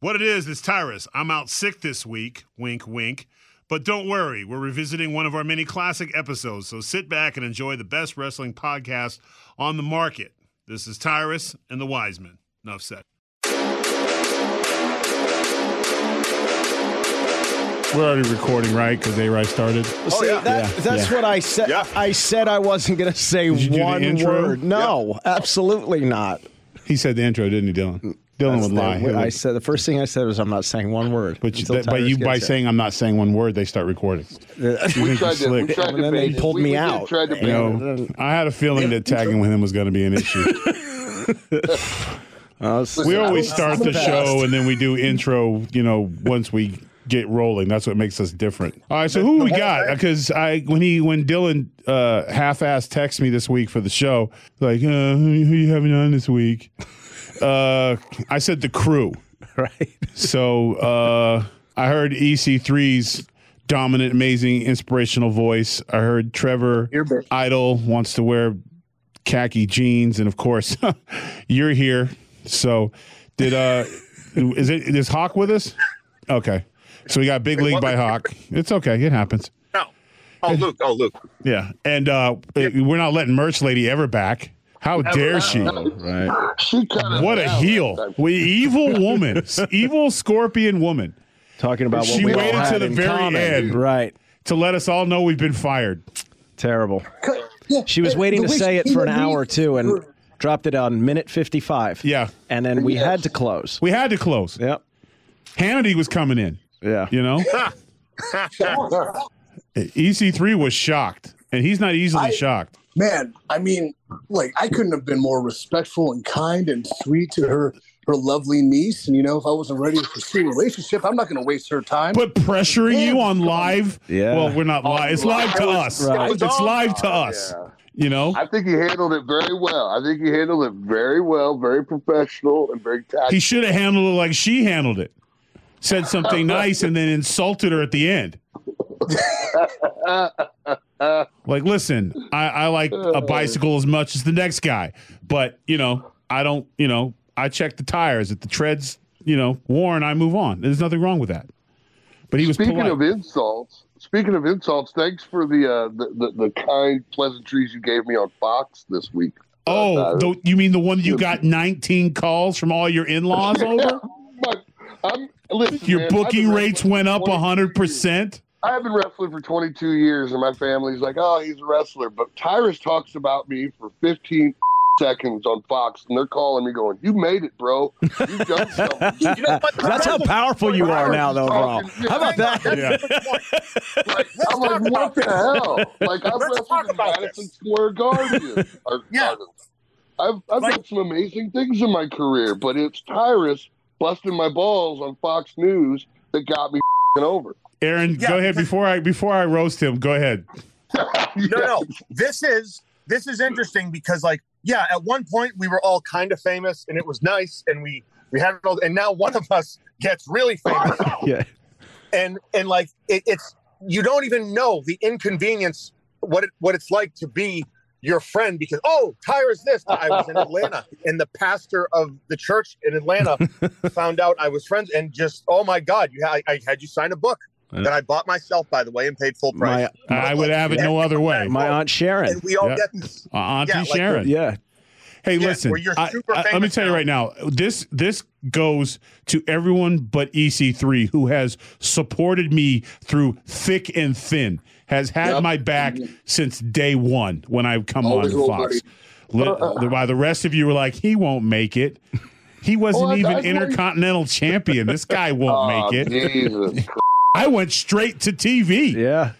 What it is, Tyrus. I'm out sick this week, wink, wink. But don't worry, we're revisiting one of our many classic episodes, so sit back and enjoy the best wrestling podcast on the market. This is Tyrus and The Wise Men. Enough said. We're already recording, right? Because they already started. Oh, yeah. That's what I said. Yeah. I said I wasn't going to say one word. No, absolutely not. He said the intro, didn't he, Dylan? Dylan would lie. I said the first thing I said was I'm not saying one word. But by saying I'm not saying one word, they start recording. We tried to bait it. They pulled me out. I had a feeling that tagging with him was going to be an issue. Listen, we always start the show and then we do intro. Once we get rolling, that's what makes us different. All right, so who we got? Because when Dylan half-assed texted me this week for the show, like who you having on this week? I said the crew. Right. So I heard EC3's dominant, amazing, inspirational voice. I heard Trevor Idol wants to wear khaki jeans, and of course, you're here. So did is Hawk with us? Okay. So we got Big League by Hawk. It's okay. It happens. No. Oh, Luke. Yeah. And we're not letting Merch Lady ever back. How dare she? Right. What a heel. Evil woman. Evil scorpion woman. Talking about what we all had in common. She waited to the very end. Right. To let us all know we've been fired. Terrible. She was waiting to say it for an hour or two and dropped it on minute 55. Yeah. And then we had to close. Yep. Hannity was coming in. Yeah. EC3 was shocked, and he's not easily shocked. Man, I mean, I couldn't have been more respectful and kind and sweet to her lovely niece. And, if I wasn't ready to pursue a relationship, I'm not going to waste her time. But pressuring you on live? Yeah. Well, we're not live. It's live to us. Right. It's live to us. Yeah. I think he handled it very well. Very professional and very tactful. He should have handled it like she handled it. Said something nice and then insulted her at the end. Listen, I like a bicycle as much as the next guy, but I don't. I check the tires. If the tread's worn, I move on. There's nothing wrong with that. But he was polite. Speaking of insults, thanks for the kind pleasantries you gave me on Fox this week. You mean the one that you got 19 calls from all your in-laws over? Your booking rates went up 100%. I've been wrestling for 22 years, and my family's like, oh, he's a wrestler. But Tyrus talks about me for 15 seconds on Fox, and they're calling me going, you made it, bro. You done something. That's how powerful you are now, though, bro. How about that? I'm like, what the hell? I've wrestled in Madison Square Garden. I've done some amazing things in my career, but it's Tyrus busting my balls on Fox News that got me over. Aaron, go ahead before I roast him. Go ahead. No. This is interesting because at one point we were all kind of famous and it was nice and we had it all, and now one of us gets really famous. Yeah. And it's you don't even know the inconvenience what it's like to be your friend because Tyrus this. I was in Atlanta and the pastor of the church in Atlanta found out I was friends and just my God, I had you sign a book that I bought myself, by the way, and paid full price. I would have it no other way. My Aunt Sharon. And we all get this. Auntie Sharon. Hey, listen, let me tell you right now, this goes to everyone but EC3, who has supported me through thick and thin, has had my back since day one when I've come on Fox. By the rest of you were like, he won't make it. He wasn't even Intercontinental Champion. This guy won't make it. Jesus. I went straight to TV. Yeah.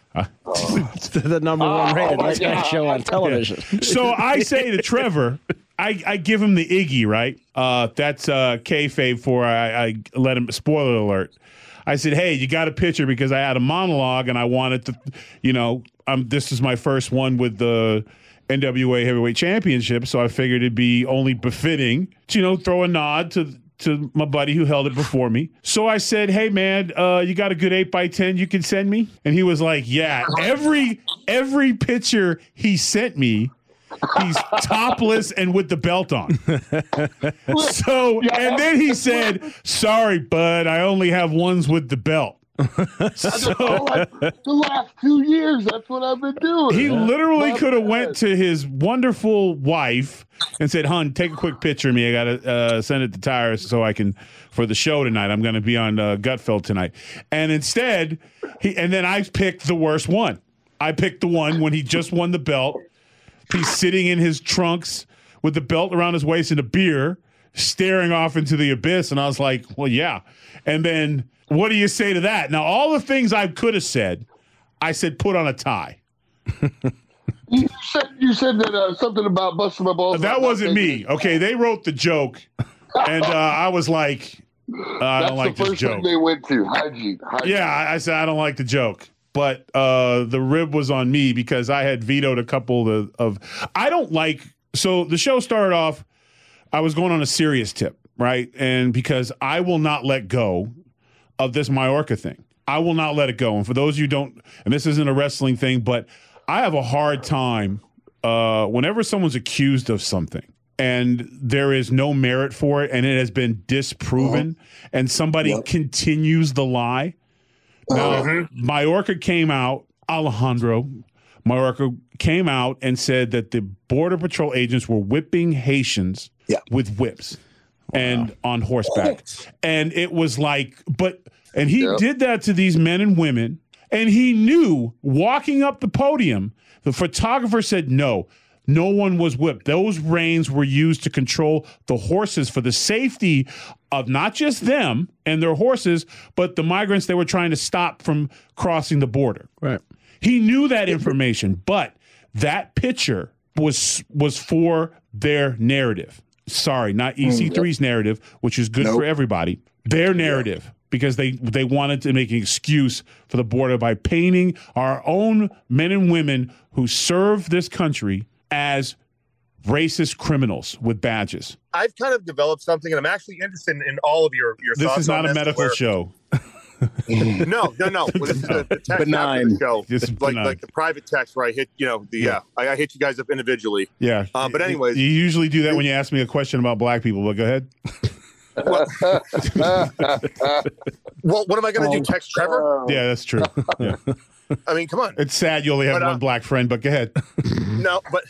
The number one rated show on television. So I say to Trevor, I give him the Iggy, right? That's kayfabe for I let him, spoiler alert. I said, hey, you got a picture because I had a monologue and I wanted to, you know, this is my first one with the NWA Heavyweight Championship, so I figured it'd be only befitting to, you know, throw a nod to my buddy who held it before me. So I said, hey, man, you got a good 8x10 you can send me? And he was like, yeah. Every picture he sent me, he's topless and with the belt on. So, and then he said, sorry, bud, I only have ones with the belt. So, the last 2 years, that's what I've been doing. He literally could have went to his wonderful wife and said, "Hun, take a quick picture of me. I gotta send it to Tyrus so I can for the show tonight. I'm gonna be on Gutfeld tonight." And instead, then I picked the worst one. I picked the one when he just won the belt. He's sitting in his trunks with the belt around his waist and a beer, staring off into the abyss. And I was like, "Well, yeah." And then, what do you say to that? Now, all the things I could have said, I said, put on a tie. You said that something about busting my balls. That wasn't me. Okay, they wrote the joke, and I was like, I don't like this joke. That's the first thing they went to, hygiene. Yeah, I said, I don't like the joke. But the rib was on me because I had vetoed a couple of I don't like. So the show started off, I was going on a serious tip, right? And because I will not let go of this Mayorka thing. I will not let it go. And for those of you who don't, and this isn't a wrestling thing, but I have a hard time whenever someone's accused of something and there is no merit for it and it has been disproven and somebody continues the lie. Now, Mayorka came out, Alejandro Mayorka came out and said that the Border Patrol agents were whipping Haitians with whips. Wow. And on horseback. And it was like, and he did that to these men and women. And he knew walking up the podium, the photographer said, no one was whipped. Those reins were used to control the horses for the safety of not just them and their horses, but the migrants they were trying to stop from crossing the border. Right. He knew that information, but that picture was for their narrative. Sorry, not EC3's narrative, which is good for everybody. Their narrative, because they wanted to make an excuse for the border by painting our own men and women who serve this country as racist criminals with badges. I've kind of developed something, and I'm actually interested in all of your thoughts. This is not a medical show. No. Well, this is the text after the show. Just like the private text where I hit, you know, I hit you guys up individually. Yeah. But anyways, you usually do that when you ask me a question about black people. But go ahead. Well, what am I going to do? Text Trevor? Yeah, that's true. Yeah. I mean, come on. It's sad you only have one black friend. But go ahead. No, but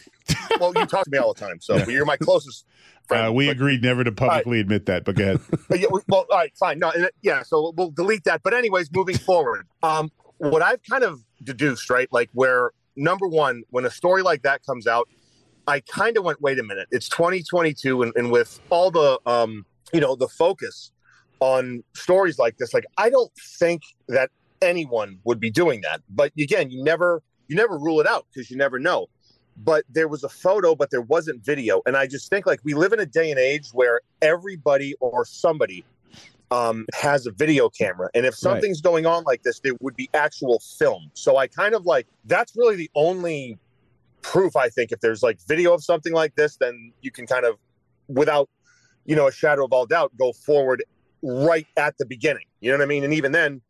you talk to me all the time, so you're my closest friend. We agreed never to publicly admit that, but go ahead. Well, all right, fine. No, so we'll delete that. But anyways, moving forward, what I've kind of deduced, right, like where, number one, when a story like that comes out, I kind of went, wait a minute, it's 2022, and with all the, the focus on stories like this, like I don't think that anyone would be doing that. But again, you never rule it out because you never know. But there was a photo, but there wasn't video. And I just think, like, we live in a day and age where everybody or somebody has a video camera. And if something's going on like this, there would be actual film. So I kind of like, that's really the only proof, I think. If there's like video of something like this, then you can kind of, without, a shadow of all doubt, go forward right at the beginning. You know what I mean? And even then.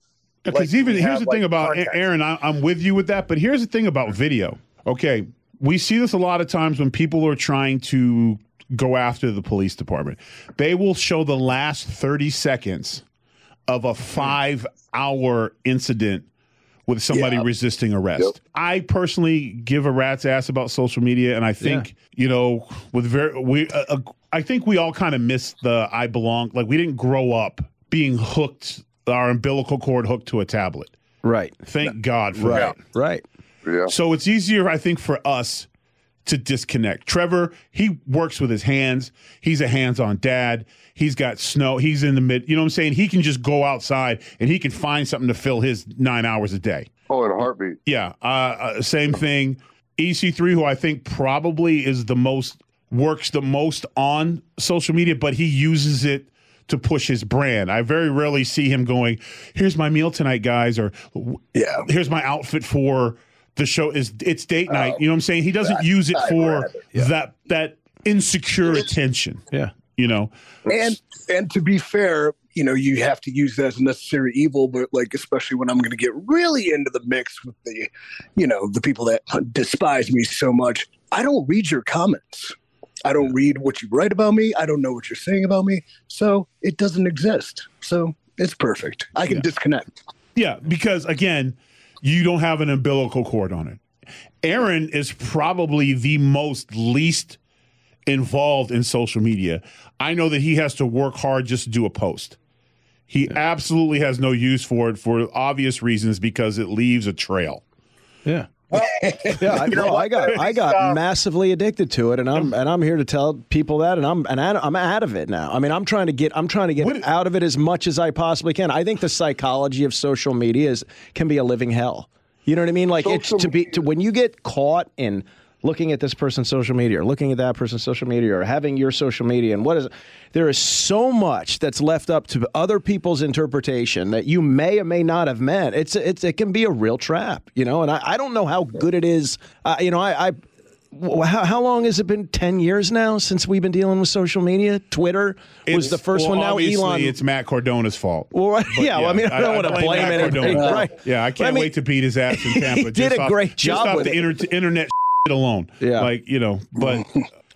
Because here's the thing about, context. Aaron, I'm with you with that. But here's the thing about video. Okay. We see this a lot of times when people are trying to go after the police department. They will show the last 30 seconds of a 5-hour incident with somebody resisting arrest. Yep. I personally give a rat's ass about social media, and I think, I think we all kind of miss the I belong. Like, we didn't grow up being hooked, our umbilical cord hooked to a tablet. Right. Thank God for that. Right. Yeah. So it's easier, I think, for us to disconnect. Trevor, he works with his hands. He's a hands-on dad. He's got snow. He's in the mid. You know what I'm saying? He can just go outside and he can find something to fill his 9 hours a day. Oh, in a heartbeat. Yeah. Same thing. EC3, who I think probably is the most works the most on social media, but he uses it to push his brand. I very rarely see him going, here's my meal tonight, guys, or here's my outfit for the show. It's date night. You know what I'm saying? He doesn't use it for that insecure attention. Yeah. You know? And to be fair, you know, you have to use that as a necessary evil, but like, especially when I'm going to get really into the mix with the, you know, the people that despise me so much, I don't read your comments. I don't read what you write about me. I don't know what you're saying about me. So it doesn't exist. So it's perfect. I can disconnect. Yeah. Because again, you don't have an umbilical cord on it. Aaron is probably the most least involved in social media. I know that he has to work hard just to do a post. He absolutely has no use for it for obvious reasons because it leaves a trail. Yeah. Well, I got massively addicted to it, and I'm here to tell people that, and I'm out of it now. I mean, I'm trying to get out of it as much as I possibly can. I think the psychology of social media can be a living hell. You know what I mean? Like when you get caught in looking at this person's social media or looking at that person's social media or having your social media and what is it? There is so much that's left up to other people's interpretation that you may or may not have meant. It can be a real trap, you know, and I don't know how good it is. You know, how long has it been? 10 years now since we've been dealing with social media? Twitter was the first one. Now Elon. It's Matt Cardona's fault. Well, I mean, I don't want to blame anybody. Right. Yeah, I can't wait to beat his ass in Tampa. He did a great job with the internet alone. Yeah. Like, you know,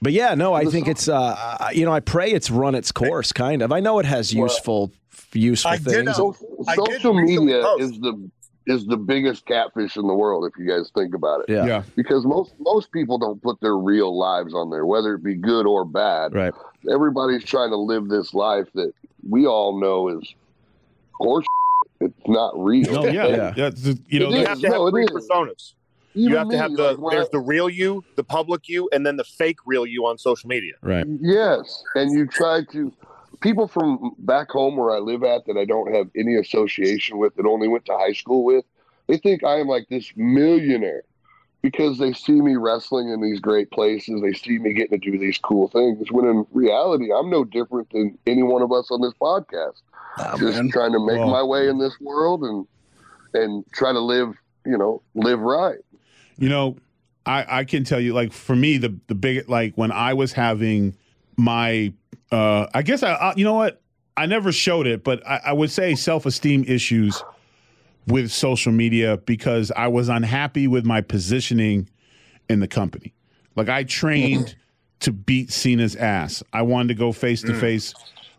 but yeah, no, I think it's, you know, I pray it's run its course, kind of. I know it has useful things. Social media is the biggest catfish in the world, if you guys think about it. Yeah. Because most people don't put their real lives on there, whether it be good or bad. Right. Everybody's trying to live this life that we all know is horseshit. It's not real. No, you know, you have to have three personas. You have to have the real you, the public you, and then the fake real you on social media. Right. Yes. And you try to – people from back home where I live at that I don't have any association with, that only went to high school with, they think I am like this millionaire because they see me wrestling in these great places. They see me getting to do these cool things when in reality I'm no different than any one of us on this podcast. Trying to make my way in this world and try to live, you know, live right. You know, I can tell you, like, for me, the big, like, when I was having my, I guess, you know what? I never showed it, but I would say self-esteem issues with social media because I was unhappy with my positioning in the company. Like, I trained to beat Cena's ass. I wanted to go face-to-face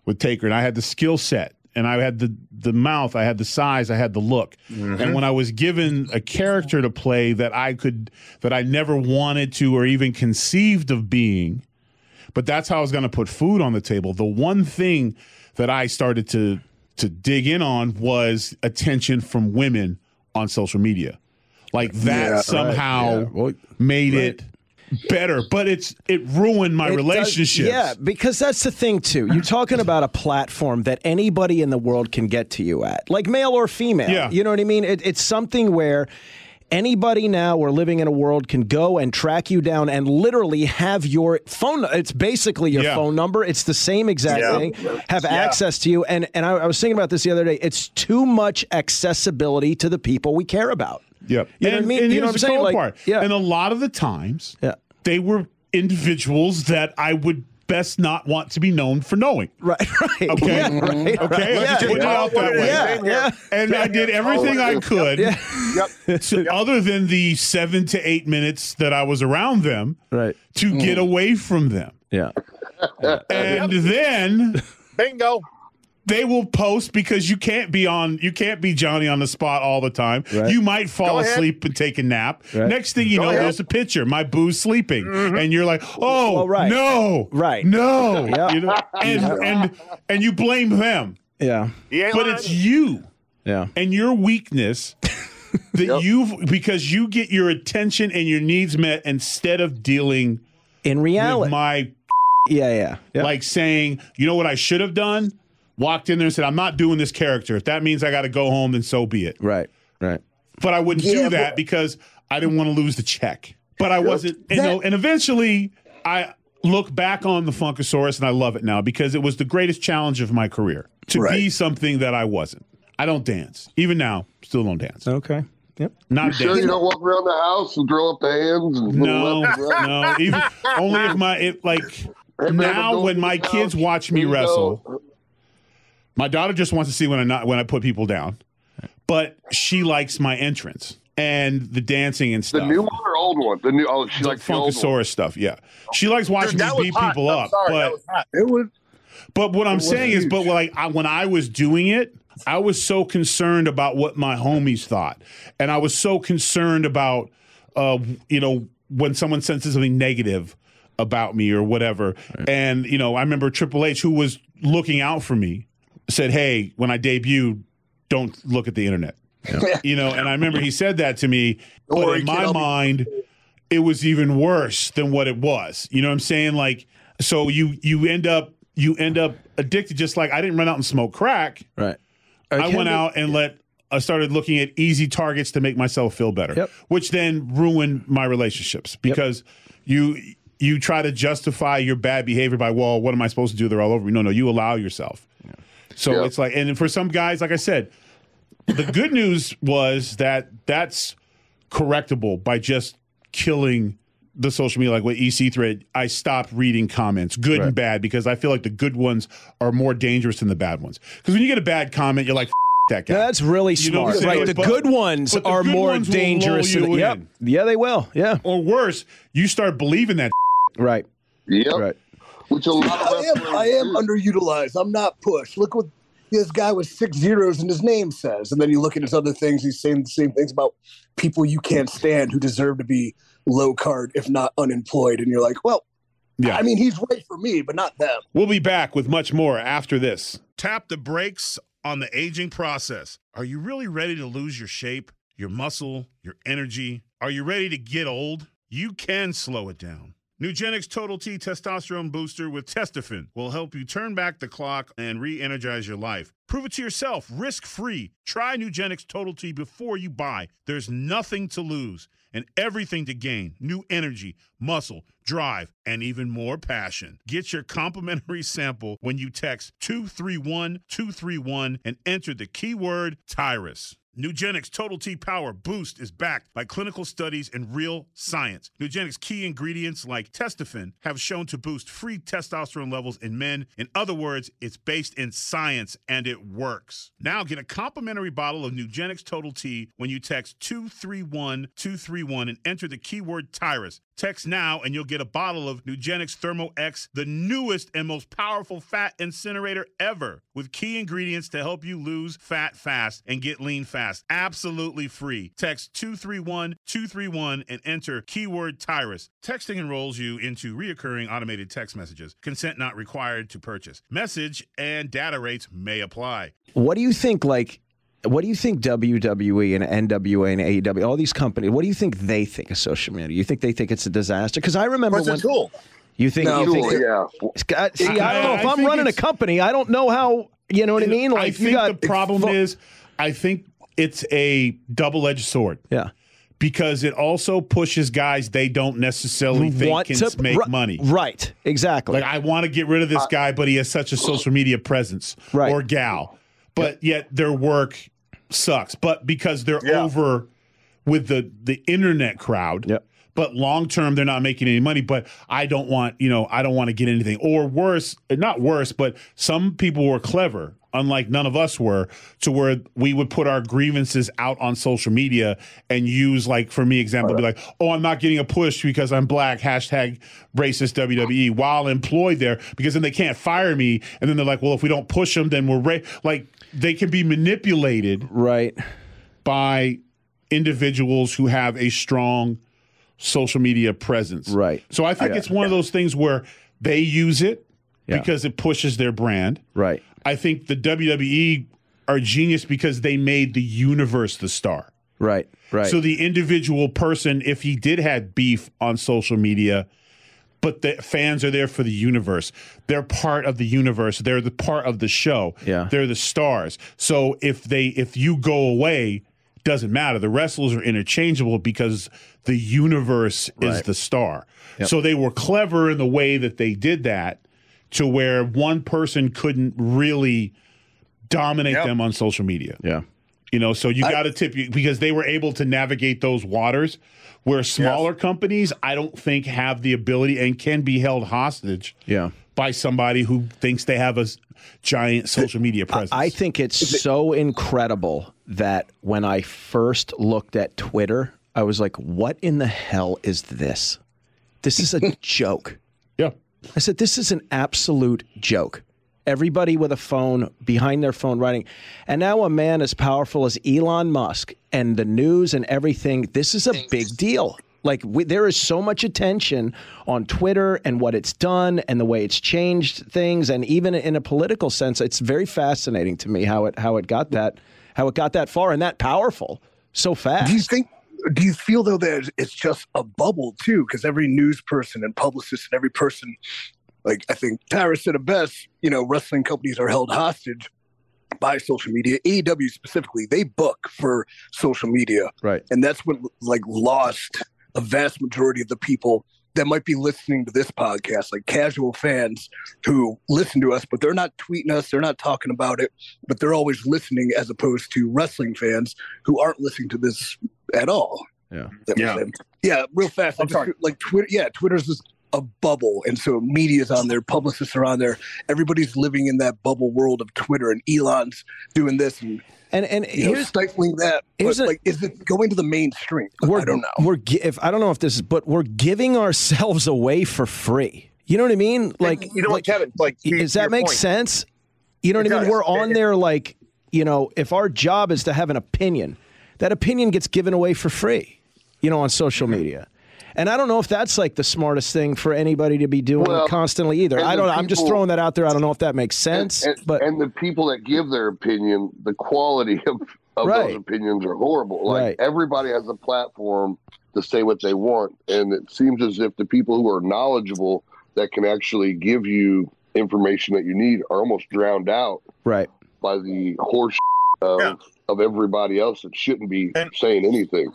with Taker, and I had the skill set. And I had the mouth, I had the size, I had the look. Mm-hmm. And when I was given a character to play that I never wanted to or even conceived of being, but that's how I was going to put food on the table. The one thing that I started to dig in on was attention from women on social media. Like that somehow made it better, but it ruined my relationships. Yeah, because that's the thing too. You're talking about a platform that anybody in the world can get to you at, like male or female. Yeah. You know what I mean? It's something where anybody now we're living in a world can go and track you down and literally have your phone. It's basically your phone number. It's the same exact thing. Have access to you. And I was thinking about this the other day. It's too much accessibility to the people we care about. Yep. You know what I mean? And you know what I'm saying? Like, and a lot of the times, they were individuals that I would best not want to be known for knowing. Right. Okay. Yeah, okay. Let's just put it out that way. Yeah. And I did everything I could. Other than the 7 to 8 minutes that I was around them, to get away from them. Yeah. And then, bingo. They will post because you can't be Johnny on the spot all the time. Right. You might fall asleep and take a nap. Right. Next thing you know, there's a picture. My boo's sleeping, and you're like, "Oh, no, you know? and you blame them. Yeah, but it's you. Yeah, and your weakness that because you get your attention and your needs met instead of dealing in reality. With my like saying, you know what I should have done. Walked in there and said, I'm not doing this character. If that means I got to go home, then so be it. Right. But I wouldn't do that because I didn't want to lose the check. But I wasn't, and eventually I look back on the Funkasaurus, and I love it now because it was the greatest challenge of my career to be something that I wasn't. I don't dance. Even now, still don't dance. Okay. Yep. Not sure you don't walk around the house and throw up the hands? And no. Even, only if my, now when my kids watch me wrestle, my daughter just wants to see when I put people down, but she likes my entrance and the dancing and stuff. The new one or old one? The new, oh, she likes the old Funkasaurus stuff, yeah. She likes watching me beat people up. But what I'm saying is, but like when I was doing it, I was so concerned about what my homies thought, and I was so concerned about, when someone senses something negative about me or whatever. Right. And I remember Triple H, who was looking out for me, said, "Hey, when I debuted, don't look at the internet." Yeah. And I remember he said that to me. But in my mind, it was even worse than what it was. You know what I'm saying? Like, so you end up addicted. Just like I didn't run out and smoke crack. Right. I went out and I started looking at easy targets to make myself feel better, which then ruined my relationships because you try to justify your bad behavior by, well, what am I supposed to do? They're all over me. No, you allow yourself. Yeah. So it's like, and for some guys, like I said, the good news was that's correctable by just killing the social media, like with EC3, I stopped reading comments, good and bad, because I feel like the good ones are more dangerous than the bad ones. Because when you get a bad comment, you're like, F that guy. That's really smart. Right. The good ones are more dangerous. Yeah, they will. Yeah. Or worse, you start believing that. Right. Yeah. Right. Which a lot of I am underutilized. I'm not pushed. Look what this guy with 6 zeros in his name says. And then you look at his other things, he's saying the same things about people you can't stand who deserve to be low card, if not unemployed. And you're like, well, yeah. I mean, he's right for me, but not them. We'll be back with much more after this. Tap the brakes on the aging process. Are you really ready to lose your shape, your muscle, your energy? Are you ready to get old? You can slow it down. Nugenix Total T Testosterone Booster with Testofen will help you turn back the clock and re-energize your life. Prove it to yourself, risk-free. Try Nugenix Total T before you buy. There's nothing to lose and everything to gain. New energy, muscle, drive, and even more passion. Get your complimentary sample when you text 231231 and enter the keyword Tyrus. Nugenix Total T Power Boost is backed by clinical studies and real science. Nugenix key ingredients like Testofen have shown to boost free testosterone levels in men. In other words, it's based in science and it works. Now get a complimentary bottle of Nugenix Total T when you text 231231 and enter the keyword Tyrus. Text now and you'll get a bottle of Nugenix Thermo X, the newest and most powerful fat incinerator ever, with key ingredients to help you lose fat fast and get lean fast. Absolutely free. Text 231231 and enter keyword Tyrus. Texting enrolls you into reoccurring automated text messages. Consent not required to purchase. Message and data rates may apply. What do you think, what do you think WWE and NWA and AEW, all these companies, what do you think they think of social media? You think they think it's a disaster? Because I remember when... It's a tool. You think... No, you think see, I don't know. If I'm running a company, I don't know how... You know what I mean? Like, I think the problem is, I think it's a double-edged sword. Yeah. Because it also pushes guys they don't necessarily think can make money. Right. Exactly. Like, I want to get rid of this guy, but he has such a social media presence. Right. Or gal. But yet their work sucks. But because they're over with the internet crowd, but long term they're not making any money. But I don't want, I don't want to get anything. Or worse, not worse, but some people were clever, unlike none of us were, to where we would put our grievances out on social media and use, like, for me, example, be like, oh, I'm not getting a push because I'm black, # racist WWE, while employed there, because then they can't fire me. And then they're like, well, if we don't push them, then we're like, they can be manipulated by individuals who have a strong social media presence. Right. So I think it's one of those things where they use it because it pushes their brand. Right. I think the WWE are genius because they made the universe the star. Right, right. So the individual person, if he did have beef on social media, but the fans are there for the universe. They're part of the universe. They're the part of the show. Yeah. They're the stars. So if you go away, doesn't matter. The wrestlers are interchangeable because the universe is the star. Yep. So they were clever in the way that they did that to where one person couldn't really dominate them on social media. Yeah. You know, so you got to tip you because they were able to navigate those waters where smaller companies, I don't think, have the ability and can be held hostage by somebody who thinks they have a giant social media presence. I think it's so incredible that when I first looked at Twitter, I was like, what in the hell is this? This is a joke. Yeah. I said, this is an absolute joke. Everybody with a phone, behind their phone writing. And now a man as powerful as Elon Musk and the news and everything, this is a big deal. Like, there is so much attention on Twitter and what it's done and the way it's changed things. And even in a political sense, it's very fascinating to me how it got that far and that powerful so fast. Do you feel, though, that it's just a bubble, too? Because every news person and publicist and every person, like I think Tyrus said it best, you know, wrestling companies are held hostage by social media. AEW specifically, they book for social media. Right. And that's what, like, lost a vast majority of the people that might be listening to this podcast, like casual fans who listen to us, but they're not tweeting us, they're not talking about it, but they're always listening as opposed to wrestling fans who aren't listening to this at all. Yeah. Yeah, real fast. Twitter's just a bubble, and so media's on there, publicists are on there, everybody's living in that bubble world of Twitter, and Elon's doing this and here's stifling that. But like, is it going to the mainstream? I don't know. We're giving ourselves away for free. You know what I mean? Like, you know what, Kevin? Like, does that make sense? You know what I mean? We're on there, like, you know, if our job is to have an opinion, that opinion gets given away for free, you know, on social media. And I don't know if that's like the smartest thing for anybody to be doing constantly either. I don't know. I'm just throwing that out there. I don't know if that makes sense. And the people that give their opinion, the quality of those opinions are horrible. Like everybody has a platform to say what they want. And it seems as if the people who are knowledgeable that can actually give you information that you need are almost drowned out by the horse of everybody else that shouldn't be saying anything.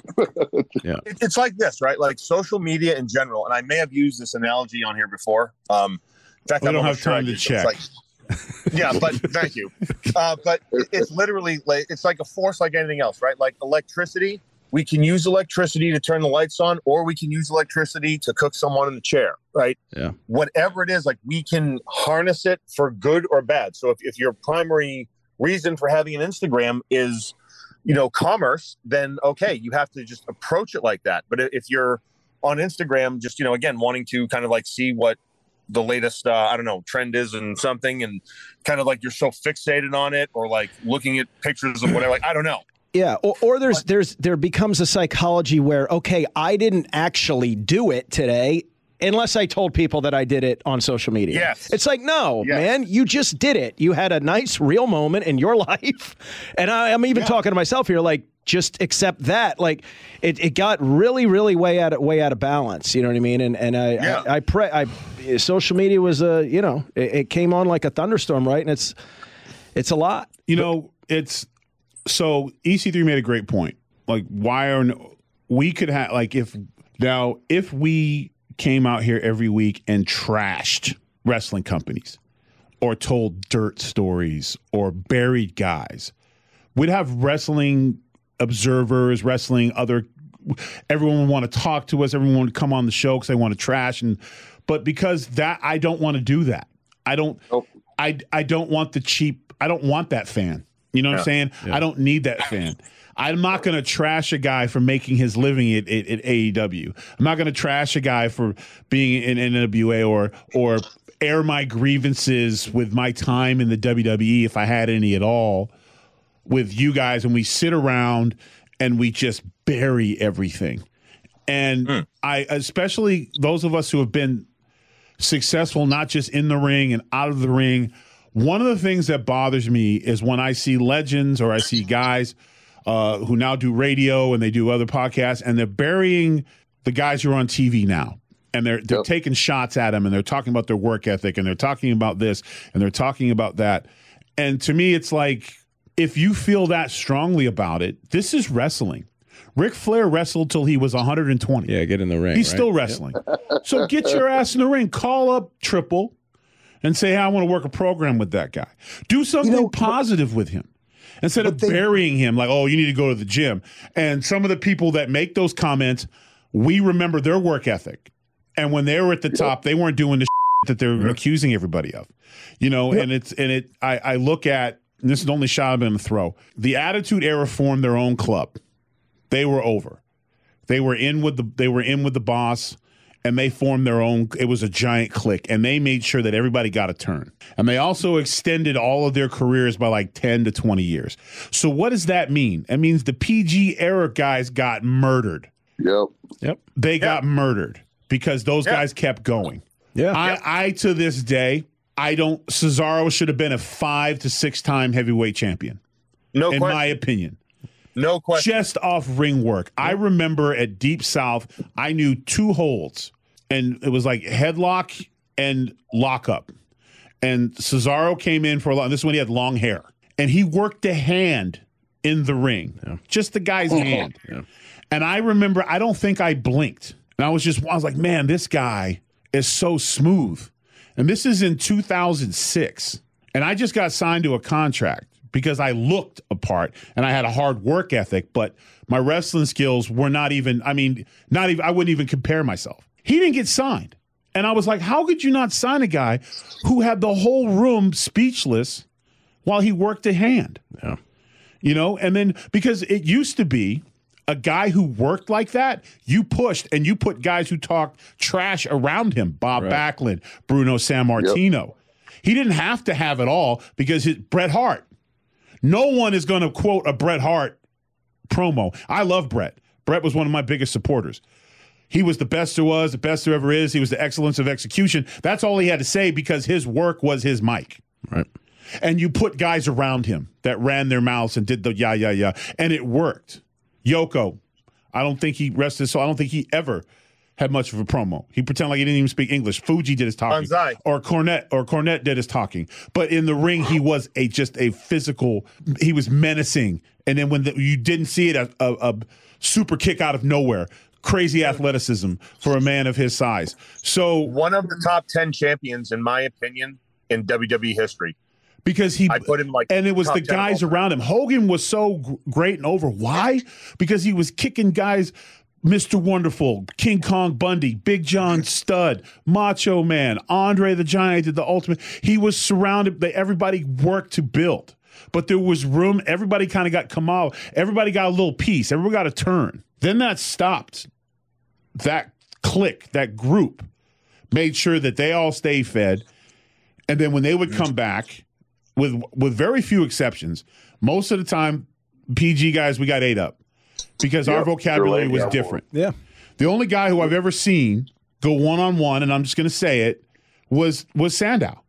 It's like this, right? Like social media in general, and I may have used this analogy on here before. In fact, I don't have time to check. But thank you. But it's literally like, it's like a force like anything else, right? Like electricity, we can use electricity to turn the lights on, or we can use electricity to cook someone in the chair, right? Yeah. Whatever it is, like we can harness it for good or bad. So if your primary reason for having an Instagram is, you know, commerce, then okay, you have to just approach it like that. But if you're on Instagram, just, you know, again, wanting to kind of like see what the latest, trend is and something, and kind of like you're so fixated on it, or like looking at pictures of whatever, like, I don't know. Yeah. Or there becomes a psychology where, okay, I didn't actually do it today, unless I told people that I did it on social media. Yes. It's like, no, man, you just did it. You had a nice, real moment in your life. And I'm even talking to myself here, like, just accept that. Like, it got really, really way out of balance. You know what I mean? And I social media was, it came on like a thunderstorm, right? And it's a lot. So EC3 made a great point. Like, we could have, like, if we came out here every week and trashed wrestling companies or told dirt stories or buried guys, we'd have wrestling observers, everyone would want to talk to us. Everyone would come on the show because they want to trash. But because that, I don't want to do that. I don't want the cheap. I don't want that fan. You know what I'm saying? Yeah. I don't need that fan. I'm not going to trash a guy for making his living at AEW. I'm not going to trash a guy for being in NWA or air my grievances with my time in the WWE, if I had any at all, with you guys. And we sit around and we just bury everything. And especially those of us who have been successful, not just in the ring and out of the ring. One of the things that bothers me is when I see legends or I see guys who now do radio and they do other podcasts, and they're burying the guys who are on TV now, and they're taking shots at them, and they're talking about their work ethic, and they're talking about this, and they're talking about that. And to me, it's like, if you feel that strongly about it, this is wrestling. Ric Flair wrestled till he was 120. Yeah, get in the ring. He's still wrestling. Yep. So get your ass in the ring. Call up Triple and say, hey, I want to work a program with that guy. Do something positive with him. Instead of burying him like, oh, you need to go to the gym. And some of the people that make those comments, we remember their work ethic. And when they were at the top, they weren't doing the shit that they're accusing everybody of. You know, and it's I look at, and this is the only shot I'm going to throw, the Attitude Era formed their own club. They were over. They were in with the boss, and they formed their own. It was a giant clique, and they made sure that everybody got a turn. And they also extended all of their careers by like 10 to 20 years. So what does that mean? It means the PG era guys got murdered. Yep. They got murdered because those guys kept going. Yeah. I to this day, I don't. Cesaro should have been a 5- to 6-time heavyweight champion. No question. In my opinion. No question. Just off ring work. I remember at Deep South, I knew 2 holds, and it was like headlock and lockup. And Cesaro came in for a lot. This is when he had long hair, and he worked the hand in the ring, just the guy's hand. Yeah. And I remember, I don't think I blinked, and I was like, man, this guy is so smooth. And this is in 2006, and I just got signed to a contract. Because I looked apart and I had a hard work ethic, but my wrestling skills were not even, I wouldn't even compare myself. He didn't get signed. And I was like, how could you not sign a guy who had the whole room speechless while he worked a hand? Yeah. You know, and then because it used to be a guy who worked like that, you pushed and you put guys who talked trash around him, Bob Backlund, Bruno Sammartino. Yep. He didn't have to have it all because it's Bret Hart. No one is going to quote a Bret Hart promo. I love Bret. Bret was one of my biggest supporters. He was the best there was, the best there ever is. He was the excellence of execution. That's all he had to say because his work was his mic. Right. And you put guys around him that ran their mouths and did the yeah. And it worked. Yoko, I don't think he rested his soul. I don't think he ever had much of a promo. He pretended like he didn't even speak English. Fuji did his talking. Banzai. Or Cornette did his talking. But in the ring, he was just a physical, he was menacing. And then when you didn't see it, a super kick out of nowhere. Crazy athleticism for a man of his size. So one of the top 10 champions, in my opinion, in WWE history. Because I put him like, and it was the guys around him. Hogan was so great and over. Why? Because he was kicking guys. Mr. Wonderful, King Kong Bundy, Big John Studd, Macho Man, Andre the Giant did the ultimate. He was surrounded. Everybody worked to build. But there was room. Everybody kind of got Kamala. Everybody got a little piece. Everybody got a turn. Then that stopped. That clique, that group, made sure that they all stayed fed. And then when they would come back, with very few exceptions, most of the time, PG guys, we got ate up. Because our vocabulary was different. Yeah. The only guy who I've ever seen go one-on-one, and I'm just going to say it, was Sandow.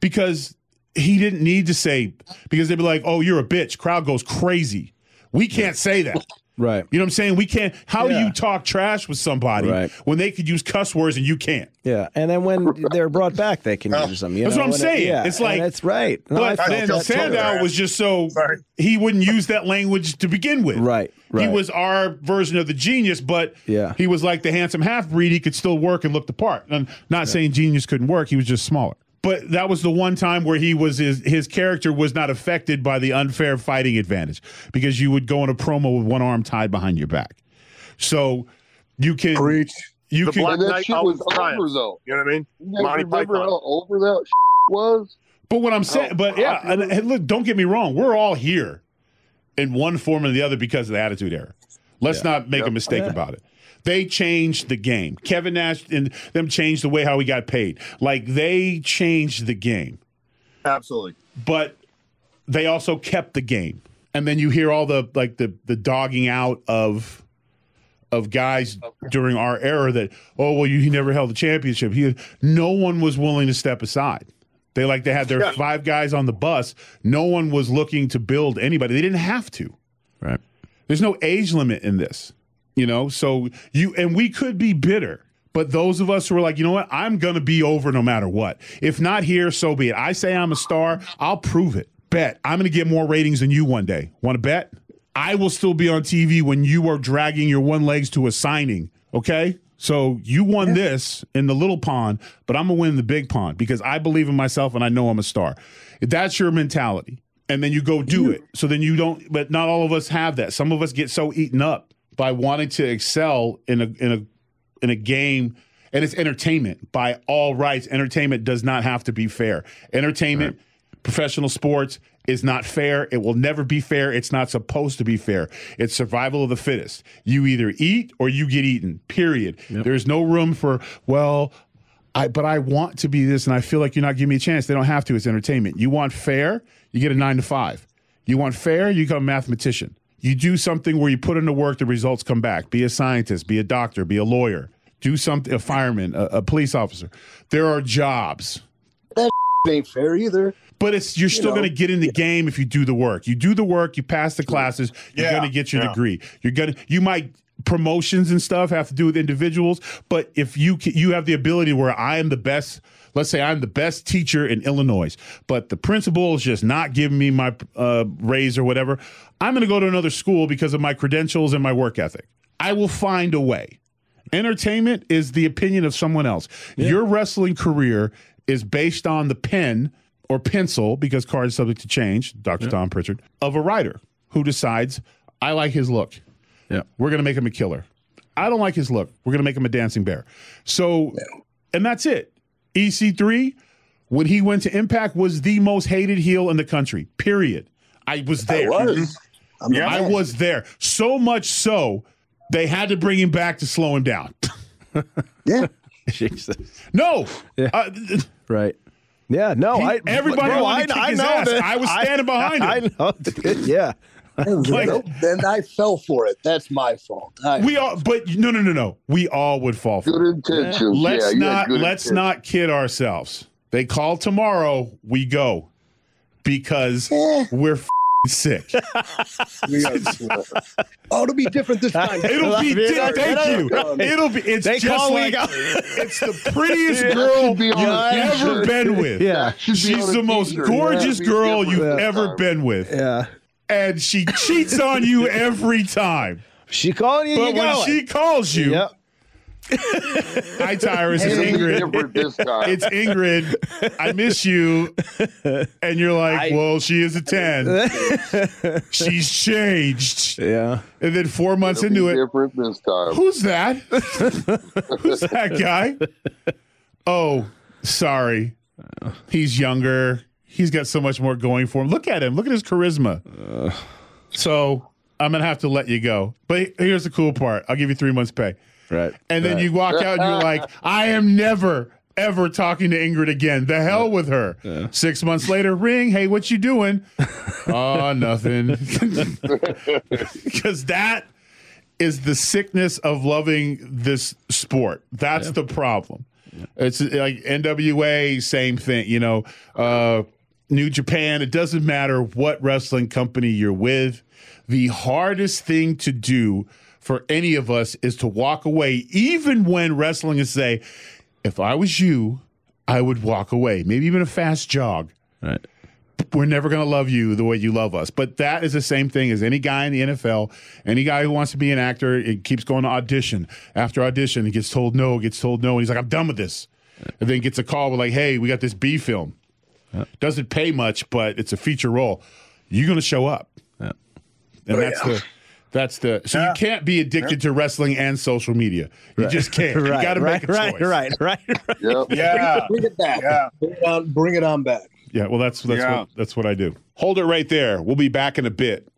Because he didn't need to say, because they'd be like, oh, you're a bitch. Crowd goes crazy. We can't say that. Right. You know what I'm saying? We can't. How do you talk trash with somebody when they could use cuss words and you can't? Yeah. And then when they're brought back, they can use them. You know? That's what I'm saying. It's like. That's right. No, but then Sandow was just so. Sorry. He wouldn't use that language to begin with. Right. He was our version of the genius, but he was like the handsome half-breed. He could still work and look the part. I'm not saying genius couldn't work. He was just smaller. But that was the one time where he was his character was not affected by the unfair fighting advantage because you would go in a promo with one arm tied behind your back. So you can preach. You the can. Black Knight was over though. You know what I mean? Monty remember Python. How over that was. But what I'm saying, and look, don't get me wrong. We're all here in one form or the other because of the Attitude Era. Let's not make a mistake about it. They changed the game. Kevin Nash and them changed the way how he got paid. Like, they changed the game. Absolutely. But they also kept the game. And then you hear all the dogging out of guys during our era that, he never held the championship. No one was willing to step aside. They had their 5 guys on the bus. No one was looking to build anybody. They didn't have to. Right. There's no age limit in this. You know, so we could be bitter, but those of us who are like, you know what, I'm going to be over no matter what. If not here, so be it. I say I'm a star. I'll prove it. bet. I'm going to get more ratings than you one day. Want to bet? I will still be on TV when you are dragging your one legs to a signing. Okay? So you won this in the little pond, but I'm going to win the big pond because I believe in myself and I know I'm a star. That's your mentality. And then you go do it. So then you don't, but not all of us have that. Some of us get so eaten up by wanting to excel in a game, and it's entertainment by all rights. Entertainment does not have to be fair. Entertainment, professional sports is not fair. It will never be fair. It's not supposed to be fair. It's survival of the fittest. You either eat or you get eaten, period. Yep. There's no room for, well, I want to be this and I feel like you're not giving me a chance. They don't have to. It's entertainment. You want fair, you get a 9-to-5. You want fair, you become a mathematician. You do something where you put in the work, the results come back. Be a scientist, be a doctor, be a lawyer. Do something, a fireman, a police officer. There are jobs. That ain't fair either. But it's you're still going to get in the game if you do the work. You do the work, you pass the classes, you're going to get your degree. You're going to promotions and stuff have to do with individuals, but if you have the ability where I am the best, let's say I'm the best teacher in Illinois, but the principal is just not giving me my raise or whatever, I'm going to go to another school because of my credentials and my work ethic. I will find a way. Entertainment is the opinion of someone else. Yeah. Your wrestling career is based on the pen or pencil, because cards subject to change, Dr. Tom Pritchard, of a writer who decides, I like his look. Yeah. We're going to make him a killer. I don't like his look. We're going to make him a dancing bear. So, and that's it. EC3, when he went to Impact, was the most hated heel in the country, period. I was there. I was there. So much so, they had to bring him back to slow him down. Yeah. Jesus. No. Yeah. Right. Yeah, no. Everybody wanted to kick his ass. I was standing behind him. I know. Yeah. Then I fell for it. That's my fault. No. We all would fall for it. Good intentions. Let's not kid ourselves. They call tomorrow, we go. Because we're sick. It'll be different this time. It'll be different. Thank you. It'll be. It's they just like it's the prettiest girl you've ever been with. Yeah, she's the most gorgeous girl you've ever been with. Yeah, and she cheats on you every time. She calling you, but when she calls you, hi Tyrus, it's Ingrid. It's Ingrid. I miss you. And you're like, well, she is a 10. She's changed. Yeah. And then 4 months into it, different this time. Who's that? Who's that guy? Oh, sorry. He's younger. He's got so much more going for him. Look at him. Look at his charisma. So I'm gonna have to let you go. But here's the cool part. I'll give you 3 months' pay. Right. And then you walk out and you're like, I am never, ever talking to Ingrid again. The hell with her. Yeah. 6 months later, ring. Hey, what you doing? Oh, nothing. Because that is the sickness of loving this sport. That's the problem. Yeah. It's like NWA, same thing. You know, New Japan, it doesn't matter what wrestling company you're with. The hardest thing to do for any of us is to walk away, even when wrestling is say, if I was you, I would walk away. Maybe even a fast jog. Right. We're never going to love you the way you love us. But that is the same thing as any guy in the NFL, any guy who wants to be an actor, it keeps going to audition. After audition, he gets told no, and he's like, I'm done with this. Right. And then gets a call with like, hey, we got this B film. Right. Doesn't pay much, but it's a feature role. You're going to show up. Right. And so you can't be addicted to wrestling and social media. You just can't. You got to make a choice. Right. Yep. Yeah. Bring it back. Yeah. Bring it on back. Yeah. Well, that's what I do. Hold it right there. We'll be back in a bit.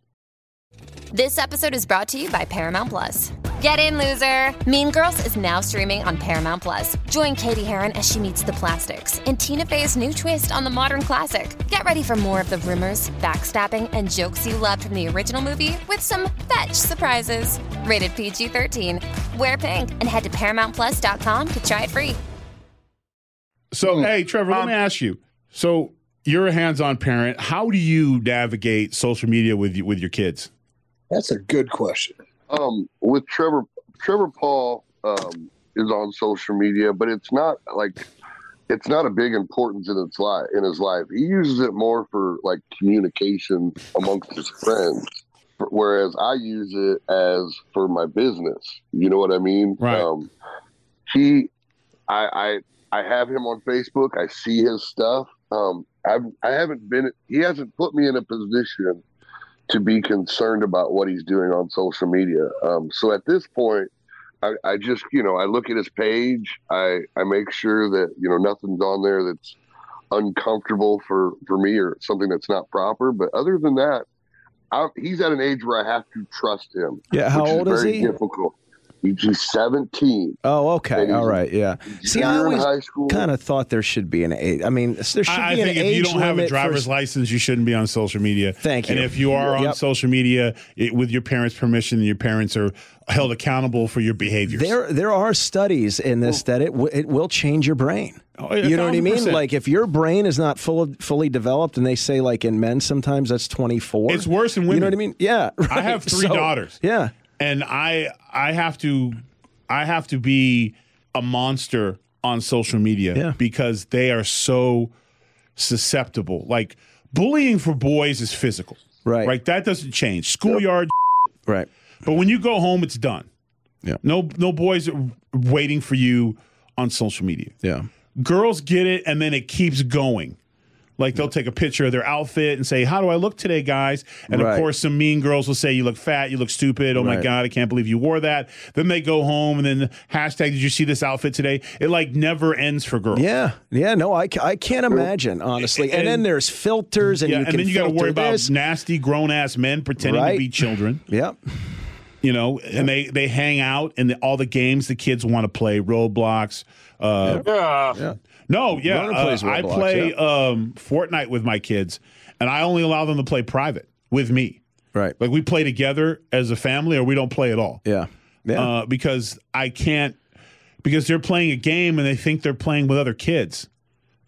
This episode is brought to you by Paramount Plus. Get in, loser! Mean Girls is now streaming on Paramount Plus. Join Katie Heron as she meets the plastics in Tina Fey's new twist on the modern classic. Get ready for more of the rumors, backstabbing, and jokes you loved from the original movie with some fetch surprises. Rated PG-13. Wear pink and head to ParamountPlus.com to try it free. So, hey, Trevor, let me ask you. So, you're a hands-on parent. How do you navigate social media with your kids? That's a good question. With Trevor Paul is on social media, but it's not like it's not a big importance in its life. In his life, he uses it more for like communication amongst his friends, whereas I use it as for my business. You know what I mean? Right. I have him on Facebook. I see his stuff. He hasn't put me in a position to be concerned about what he's doing on social media. So at this point, I just, you know, I look at his page. I make sure that, you know, nothing's on there that's uncomfortable for me or something that's not proper. But other than that, he's at an age where I have to trust him. Yeah. How old is he? Difficult. He's 17. Oh, okay. All right. Yeah. See, I always kind of thought there should be an age. I mean, there should be an age limit. I think if you don't have a driver's license, you shouldn't be on social media. Thank you. And if you are on social media with your parents' permission, your parents are held accountable for your behaviors. There are studies in this that it will change your brain. Oh, you know what I mean? Like if your brain is not fully developed, and they say like in men sometimes that's 24. It's worse in women. You know what I mean? Yeah. Right. I have three daughters. Yeah. And I have to be a monster on social media because they are so susceptible. Like bullying for boys is physical, right? Right, that doesn't change. Schoolyard, right? But when you go home, it's done. Yeah, no boys are waiting for you on social media. Yeah, girls get it, and then it keeps going. Like they'll take a picture of their outfit and say, "How do I look today, guys?" And of course, some mean girls will say, "You look fat. You look stupid. Oh my God, I can't believe you wore that." Then they go home and then #Did you see this outfit today? It like never ends for girls. Yeah. No, I can't imagine honestly. And then there's filters, and you can. And then you got to worry about nasty grown ass men pretending to be children. Yep. You know, and they hang out in all the games the kids want to play. Roblox. I play Fortnite with my kids, and I only allow them to play private with me. Right. Like, we play together as a family, or we don't play at all. Yeah. Because I can't – because they're playing a game, and they think they're playing with other kids.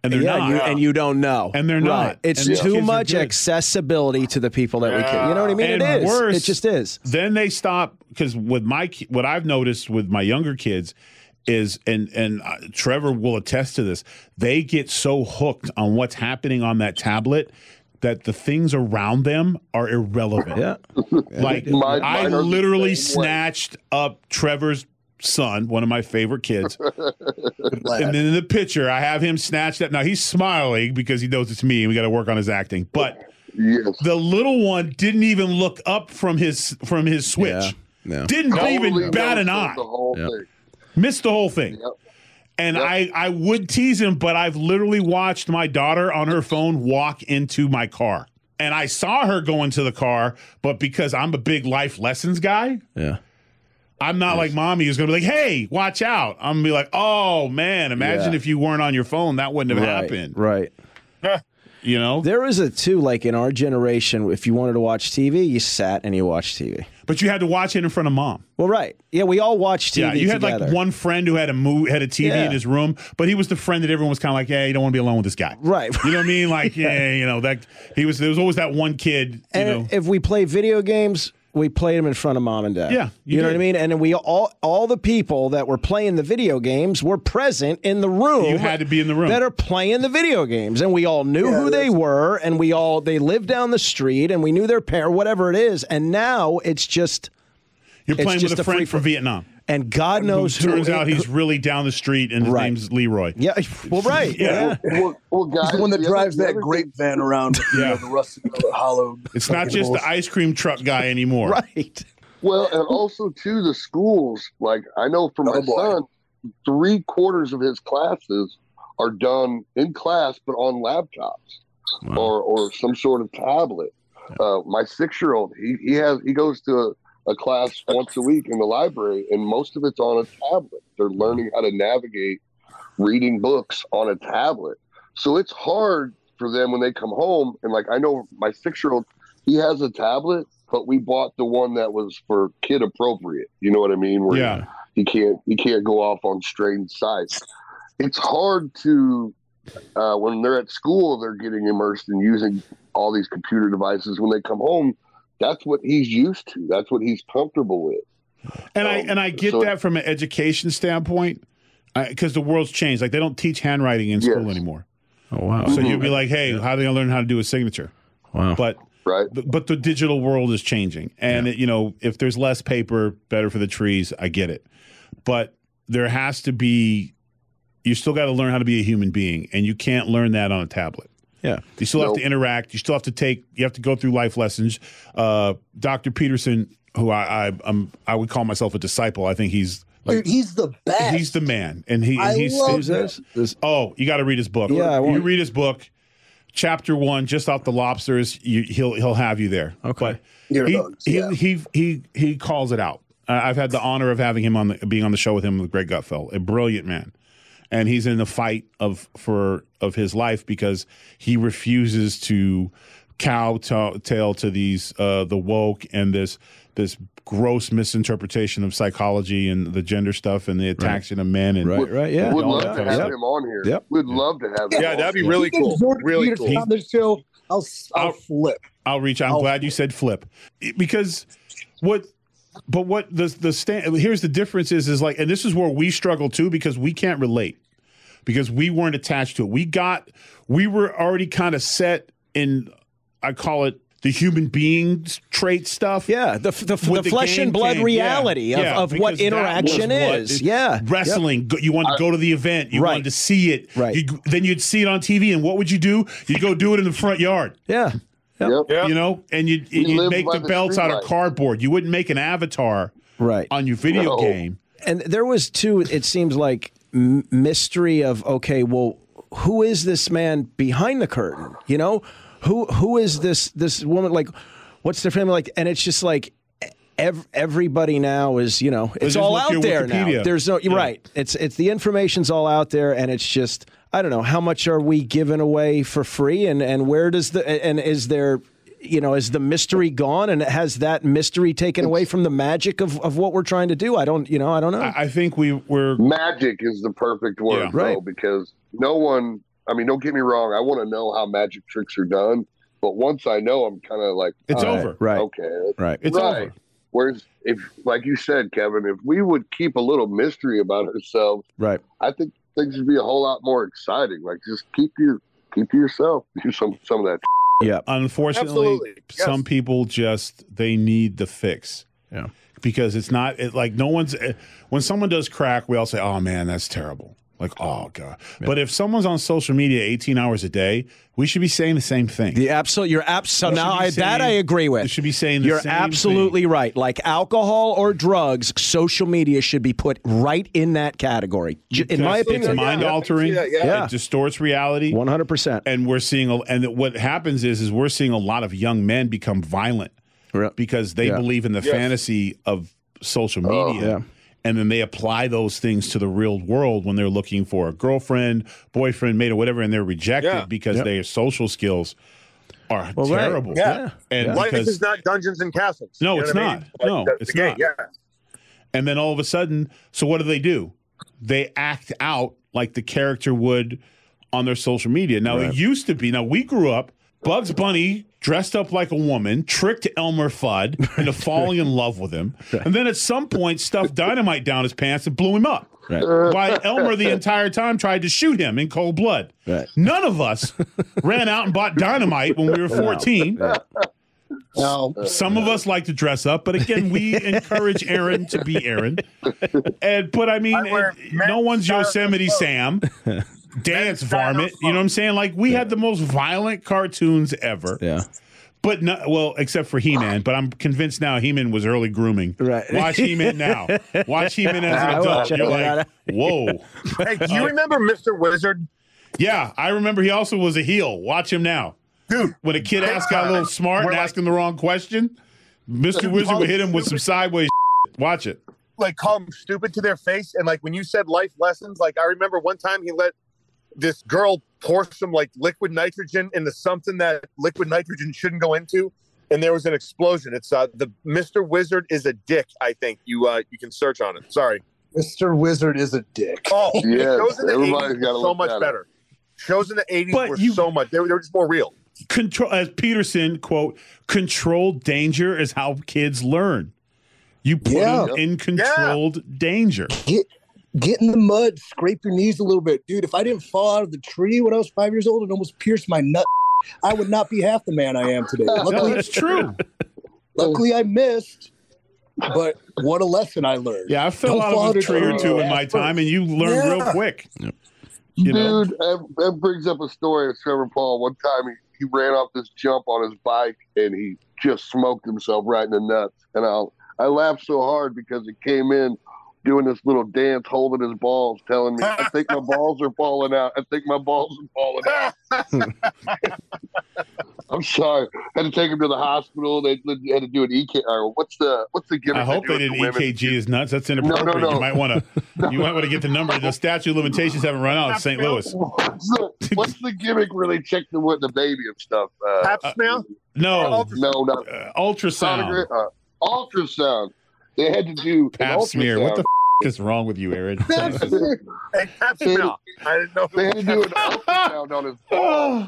And they're not. And you don't know. And they're not. It's too much accessibility to the people that we can. You know what I mean? And it is. Worse, it just is. Then they stop – because what I've noticed with my younger kids – is Trevor will attest to this. They get so hooked on what's happening on that tablet that the things around them are irrelevant. Yeah. Like I literally snatched up Trevor's son, one of my favorite kids. And then in the picture, I have him snatched up. Now he's smiling because he knows it's me and we got to work on his acting. But the little one didn't even look up from his Switch. Yeah. No. Didn't even bat an eye. The whole thing. Missed the whole thing. Yep. And yep. I would tease him, but I've literally watched my daughter on her phone walk into my car. And I saw her go into the car, but because I'm a big life lessons guy, I'm not like Mommy who's going to be like, hey, watch out. I'm going to be like, oh, man, imagine if you weren't on your phone. That wouldn't have happened. Right. You know? There is like in our generation, if you wanted to watch TV, you sat and you watched TV. But you had to watch it in front of Mom. Well, right. Yeah, we all watched TV together. Yeah, you had like one friend who had a TV in his room, but he was the friend that everyone was kind of like, yeah, you don't want to be alone with this guy. Right. You know what I mean? Like, you know, that there was always that one kid. And if we play video games, we played them in front of Mom and Dad. Yeah. You know what I mean? And we all the people that were playing the video games were present in the room. You had to be in the room. That are playing the video games. And we all knew who they were. And they lived down the street. And we knew their pair, whatever it is. And now it's just. You're playing with a friend from Vietnam. And God knows who. Turns out he's really down the street, and his name's Leroy. Yeah. Well, right. Yeah. Well, guys, he's the one that drives that grape van around. You know, the rusted, hollowed. It's not just the ice cream truck guy anymore. Right. Well, and also too, the schools. Like I know for my son, 3/4 of his classes are done in class, but on laptops or some sort of tablet. Yeah. My 6-year-old, he goes to a class once a week in the library, and most of it's on a tablet. They're learning how to navigate reading books on a tablet. So it's hard for them when they come home. And like, I know my 6-year-old, he has a tablet, but we bought the one that was for kid appropriate. You know what I mean? Where he can't go off on strange sites. It's hard to, when they're at school, they're getting immersed in using all these computer devices. When they come home, that's what he's used to. That's what he's comfortable with. And I get that from an education standpoint. Because the world's changed. Like, they don't teach handwriting in school anymore. Oh, wow. So you'd be like, hey, how are they going to learn how to do a signature? Wow. But but the digital world is changing. And, it, you know, if there's less paper, better for the trees, I get it. But there has to be, you still got to learn how to be a human being. And you can't learn that on a tablet. Yeah. You still have to interact. You still have to take, you have to go through life lessons. Dr. Peterson, who I would call myself a disciple. I think he's like, dude, he's the best. He's the man. And he Oh, you got to read his book. Yeah, you read his book. Chapter 1, just off the lobsters, he'll have you there. Okay. But he calls it out. I've had the honor of having him on being on the show with him with Greg Gutfeld, a brilliant man. And he's in the fight of his life because he refuses to cowtail to these the woke and this gross misinterpretation of psychology and the gender stuff and the attacks on men. And would love to have him on here. Yep. Would love to have him. Yeah, that'd be really cool. Really cool. I'll flip. I'll reach. I'm glad you said flip because what. But what the stand here's the difference is like, and this is where we struggle too because we can't relate because we weren't attached to it. We were already kind of set in. I call it the human being trait stuff. Yeah, the flesh and blood reality of what interaction is. Yeah, wrestling. You wanted to go to the event. You wanted to see it. Right. Then you'd see it on TV, and what would you do? You'd go do it in the front yard. Yeah. Yep. You know, and you'd make the belts out of cardboard. You wouldn't make an avatar on your video game. And there was, too, it seems like, mystery of, okay, well, who is this man behind the curtain? You know, who is this woman? Like, what's their family like? And it's just like everybody now is, you know, it's all out there now. There's no It's the information's all out there, and it's just. I don't know how much are we giving away for free, and where does is there, you know, is the mystery gone, and has that mystery taken away from the magic of what we're trying to do? I don't know. I think we're magic is the perfect word, though, because no one. I mean, don't get me wrong. I want to know how magic tricks are done, but once I know, I'm kind of like it's over, right? Okay, it's over. Whereas, if like you said, Kevin, if we would keep a little mystery about ourselves, I think. Things would be a whole lot more exciting. Like, just keep to yourself. Do some of that. Yeah. Unfortunately, some people they need the fix. Yeah. Because it's not like no one's when someone does crack, we all say, "Oh man, that's terrible." Like, "Oh god." Yeah. But if someone's on social media 18 hours a day, we should be saying the same thing. The absolute, you're absolutely. So now that I agree with. You should be saying the same thing. You're absolutely right. Like alcohol or drugs, social media should be put right in that category. Because in my opinion, it's mind altering. Yeah, it distorts reality. 100%. And we're seeing, and what happens is we're seeing a lot of young men become violent because they believe in the fantasy of social media. Yeah. And then they apply those things to the real world when they're looking for a girlfriend, boyfriend, mate, or whatever, and they're rejected because their social skills are terrible. Right. Yeah. And because, life is not Dungeons and Castles. No, it's not. I mean? No, it's not. Yeah. And then all of a sudden, so what do? They act out like the character would on their social media. Now, it used to be, now we grew up, Bugs Bunny dressed up like a woman, tricked Elmer Fudd into falling in love with him, and then at some point stuffed dynamite down his pants and blew him up. While Elmer the entire time tried to shoot him in cold blood. None of us ran out and bought dynamite when we were 14. Some of us like to dress up, but again, we encourage Aaron to be Aaron. But I mean, no one's Yosemite Sam. Dance varmint, you know what I'm saying? Like we had the most violent cartoons ever. Yeah, but except for He-Man. But I'm convinced now He-Man was early grooming. Right. Watch He-Man now. Watch He-Man as an adult. You're like, whoa. Hey, do you remember Mr. Wizard? Yeah, I remember. He also was a heel. Watch him now, dude. When a kid got a little smart and asked him the wrong question, Mr. Wizard would hit him with some sideways. Watch it. Like call him stupid to their face, and like when you said life lessons, like I remember one time he let. This girl poured some like liquid nitrogen into something that liquid nitrogen shouldn't go into, and there was an explosion. It's the Mr. Wizard is a dick. I think you can search on it. Sorry, Mr. Wizard is a dick. Oh, yeah, everybody's got so much better. Shows in the 80s were so much. They were just more real. Control, as Peterson quote, "Controlled danger is how kids learn." You put them in controlled danger. Get in the mud, scrape your knees a little bit. Dude, if I didn't fall out of the tree when I was 5 years old and almost pierced my nut, I would not be half the man I am today. Luckily, no, that's true. Luckily, I missed. But what a lesson I learned. Yeah, I fell out of a tree or two in my time, and you learn real quick. Yep. You Dude, that brings up a story of Trevor Paul. One time he ran off this jump on his bike, and he just smoked himself right in the nuts. And I laughed so hard because it came in doing this little dance, holding his balls, telling me, I think my balls are falling out. I think my balls are falling out. I'm sorry. I had to take him to the hospital. They had to do an EKG. Or what's the gimmick? I hope they did EKG is nuts. That's inappropriate. No. You might want to get the number. The statute of limitations haven't run out in St. Louis. What's the gimmick really? Check the baby and stuff. Pap smell? No, not ultrasound. Ultrasound. They had to do Pap smear. What the is wrong with you, Aaron? Pap smell. I didn't know. They had to do an ultrasound on his balls.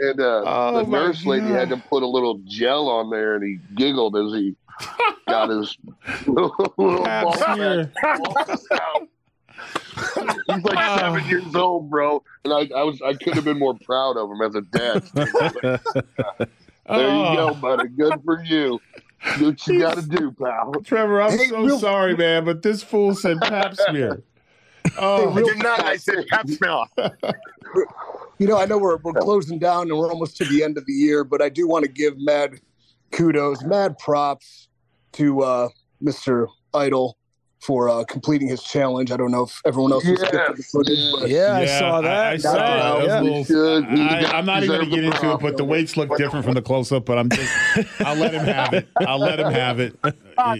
And the nurse lady had to put a little gel on there, and he giggled as he got his little ball back. He's like 7 years old, bro. And I could have been more proud of him as a dad. There you go, buddy. Good for you. Do what you got to do, pal. Trevor, I'm sorry, man, but this fool said pap smear. Oh, I did not. I said pap smell. You know, I know we're closing down and we're almost to the end of the year, but I do want to give mad kudos, mad props to Mr. Idol for completing his challenge. I don't know if everyone else was getting the footage. But I saw that. I saw it. I'm not even going to get into it, but the weights look different from the close-up, but I'll let him have it.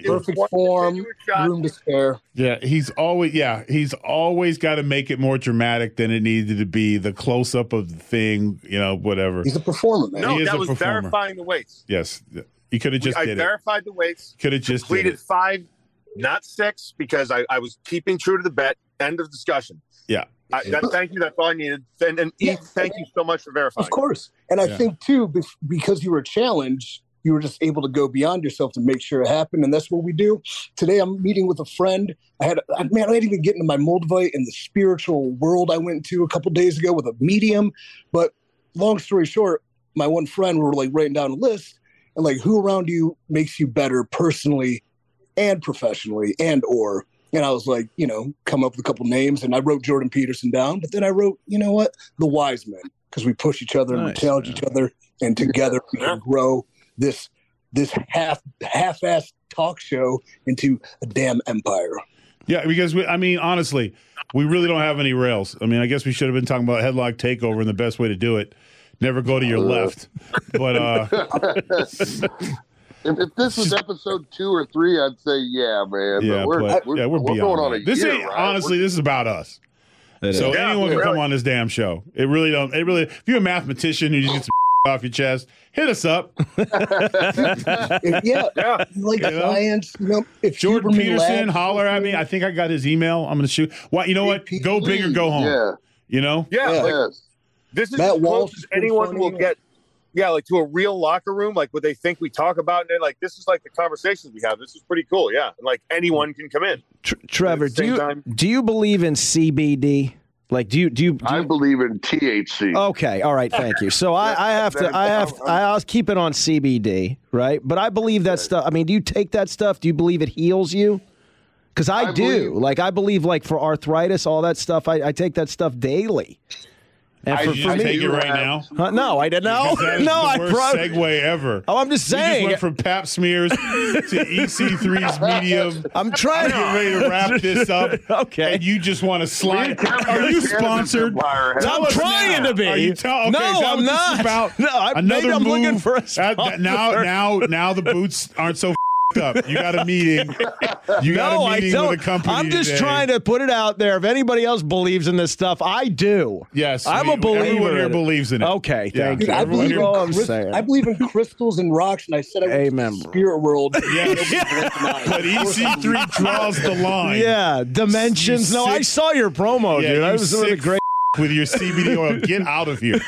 Perfect form, room to spare. Yeah, he's always got to make it more dramatic than it needed to be. The close-up of the thing, you know, whatever. He's a performer, man. No, that was verifying the weights. Yes. He could have just did it. I verified the weights. Could have just completed 5, not 6, because I was keeping true to the bet. End of discussion. Yeah. Thank you. That's all I needed. And Eve, thank you so much for verifying. Of course. And I think, too, because you were challenged, you were just able to go beyond yourself to make sure it happened. And that's what we do. Today, I'm meeting with a friend. I didn't even get into my Moldavite and the spiritual world I went to a couple days ago with a medium. But long story short, my one friend, we were like writing down a list. And like, who around you makes you better personally and professionally and I was like, you know, come up with a couple names, and I wrote Jordan Peterson down, but then I wrote, you know what, The Wise Men, because we push each other and we challenge each other, and together we can grow this half-assed talk show into a damn empire. Yeah, because honestly, we really don't have any rails. I mean, I guess we should have been talking about headlock takeover and the best way to do it. Never go to your left, but. If this was episode 2 or 3, I'd say, yeah, man. Yeah, but we're going on a this year, right? Honestly, this is about us. So anyone can come on this damn show. If you're a mathematician and you get some off your chest, hit us up. Like science. If Jordan Peterson, holler at me. I think I got his email. I'm going to shoot. What? You know what? Go big or go home. Yeah. You know? Yeah. Yeah. Like, this is as close as anyone will get. Yeah, like to a real locker room, like what they think we talk about, and they're like, this is like the conversations we have. This is pretty cool, yeah. And like anyone can come in. Trevor, do you believe in CBD? Like, do you believe in THC? Okay, all right, thank you. So I'll keep it on CBD, right? But I believe that stuff. I mean, do you take that stuff? Do you believe it heals you? Because I do. I believe for arthritis, all that stuff. I take that stuff daily. Take it right now? Huh? No, I didn't know. Worst segue ever. Oh, I'm just saying. You just went from pap smears to EC3's medium. I'm trying to get ready to wrap this up. Okay. And you just want to slide. Are you sponsored? I'm trying to be. No, I'm not. Maybe I'm looking for a sponsor. Now the boots aren't so up. You got a meeting. With a company. I'm just trying to put it out there. If anybody else believes in this stuff, I do. Yes, I'm a believer. Everyone here believes in it. Okay, thank you. I believe in crystals and rocks, and I said I would spirit world. Yes. But EC3 draws the line. Yeah, dimensions. I saw your promo, dude. That was really great. with your CBD oil. Get out of here.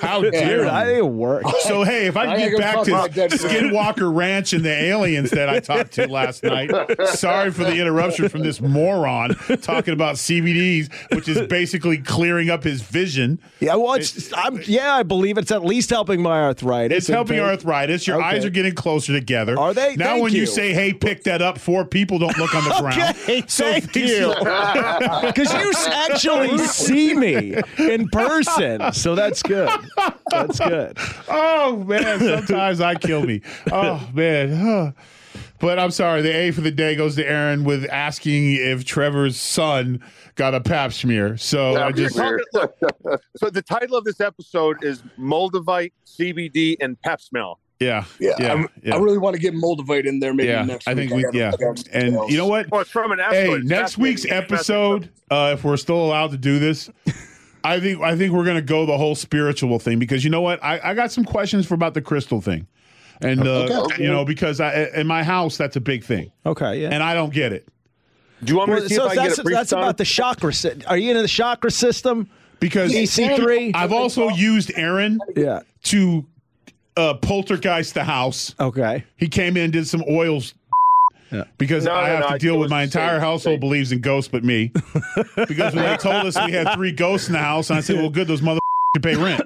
How dare you? I didn't work. So, hey, if I can get back to Skinwalker Ranch and the aliens that I talked to last night, sorry for the interruption from this moron talking about CBDs, which is basically clearing up his vision. Yeah, well, I believe it's at least helping my arthritis. It's helping your arthritis. Your eyes are getting closer together. Are they? Now, thank when you say, hey, pick that up, four people don't look on the ground. Okay, so thank you. Because you actually see me in person, so that's good. That's good. Oh man, sometimes I kill me. Oh man. But I'm sorry, the A for the day goes to Aaron with asking if Trevor's son got a pap smear. So I just look, so the title of this episode is Moldavite, CBD, and Pap Smell. Yeah. I really want to get Moldavite in there maybe next week. And you know what? Well, it's from an asteroid. Hey, next week's episode, if we're still allowed to do this, I think we're going to go the whole spiritual thing because you know what? I got some questions for about the crystal thing. And, you know, because in my house, that's a big thing. Okay, yeah. And I don't get it. Do you want me to see if I get a brief that's about the chakra system. Are you into the chakra system? Because EC3? I've also used Aaron to... poltergeist the house. Okay. He came in and did some oils because I have to deal with my entire household believes in ghosts but me. Because when they told us we had three ghosts in the house, and I said, well, good, those motherfuckers can pay rent.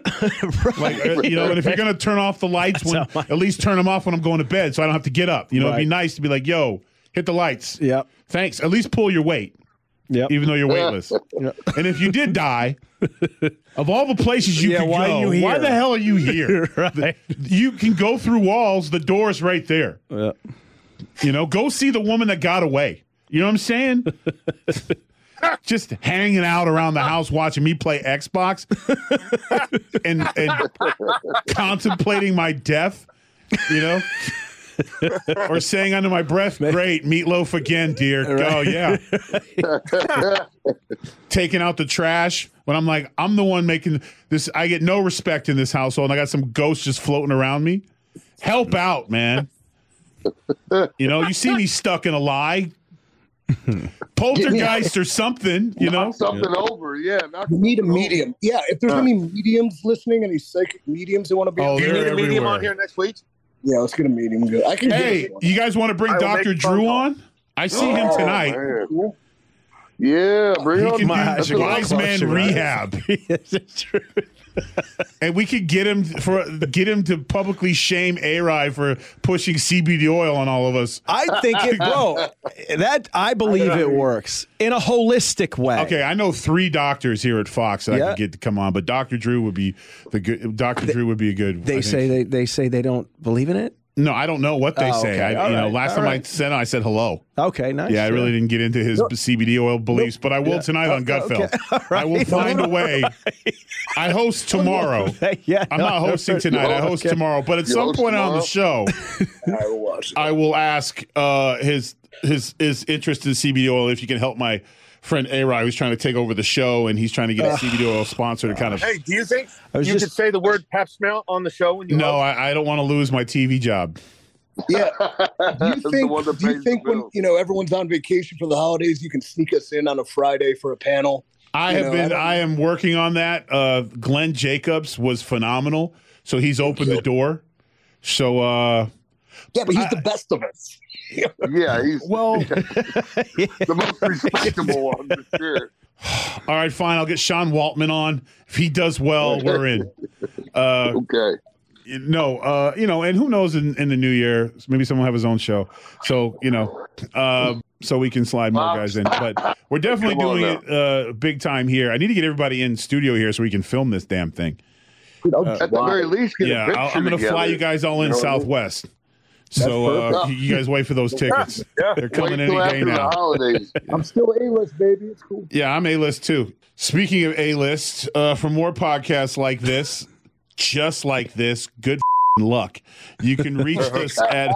You know, and if you're going to turn off the lights, at least turn them off when I'm going to bed so I don't have to get up. You know, it'd be nice to be like, yo, hit the lights. Yep. Thanks. At least pull your weight. Yep. Even though you're weightless. Yep. And if you did die, of all the places you could go, why the hell are you here? Right. You can go through walls. The door's right there. Yep. You know, go see the woman that got away. You know what I'm saying? Just hanging out around the house watching me play Xbox and contemplating my death, you know? Or saying under my breath, great, meatloaf again, dear. Oh, taking out the trash when I'm like, I'm the one making this. I get no respect in this household. And I got some ghosts just floating around me. Help out, man. You know, you see me stuck in a lie. Poltergeist or something, you know? You need a medium. Yeah, if there's any mediums listening, any psychic mediums that want to be on here. Do you need a medium on here next week? Yeah, let's get a meeting. Good. Hey, you guys want to bring Dr. Drew on? I see him tonight. Man. Yeah, bring him on. He can do Wise Man Rehab. That's true. And we could get him to publicly shame A-Rai for pushing CBD oil on all of us. I think it, bro. I believe it works in a holistic way. Okay, I know three doctors here at Fox that I could get to come on, but Doctor Drew would be the good. Doctor Drew would be a good. They say they don't believe in it. No, I don't know what they say. Last time I sent him, I said hello. Okay, nice. Yeah, I really didn't get into his CBD oil beliefs, but I will tonight on Gutfeld. Okay. Right. I will find a way. I host tomorrow. I'm not hosting tonight. I host tomorrow. But at some point on the show, I will ask his interest in CBD oil if you can help my friend A-Rai who's trying to take over the show, and he's trying to get a CBD oil sponsor to kind of... Hey, do you think you could say the word pap smell on the show? When you I don't want to lose my TV job. Yeah. Do you think when everyone's on vacation for the holidays, you can sneak us in on a Friday for a panel? I am working on that. Glenn Jacobs was phenomenal, so he's opened the door. So... yeah, but he's the best of us. Yeah, he's the most respectable one for sure. All right, fine. I'll get Sean Waltman on. If he does well, we're in. Okay. No, and who knows in the new year, maybe someone will have his own show. So, so we can slide more guys in. But we're definitely doing it big time here. I need to get everybody in studio here so we can film this damn thing. At the very least, I'm going to fly you guys all in Southwest. So you guys wait for those tickets. Yeah. They're coming any day now. I'm still A-list, baby. It's cool. Yeah, I'm A-list too. Speaking of A-list, for more podcasts like this, just like this, good luck. You can reach us at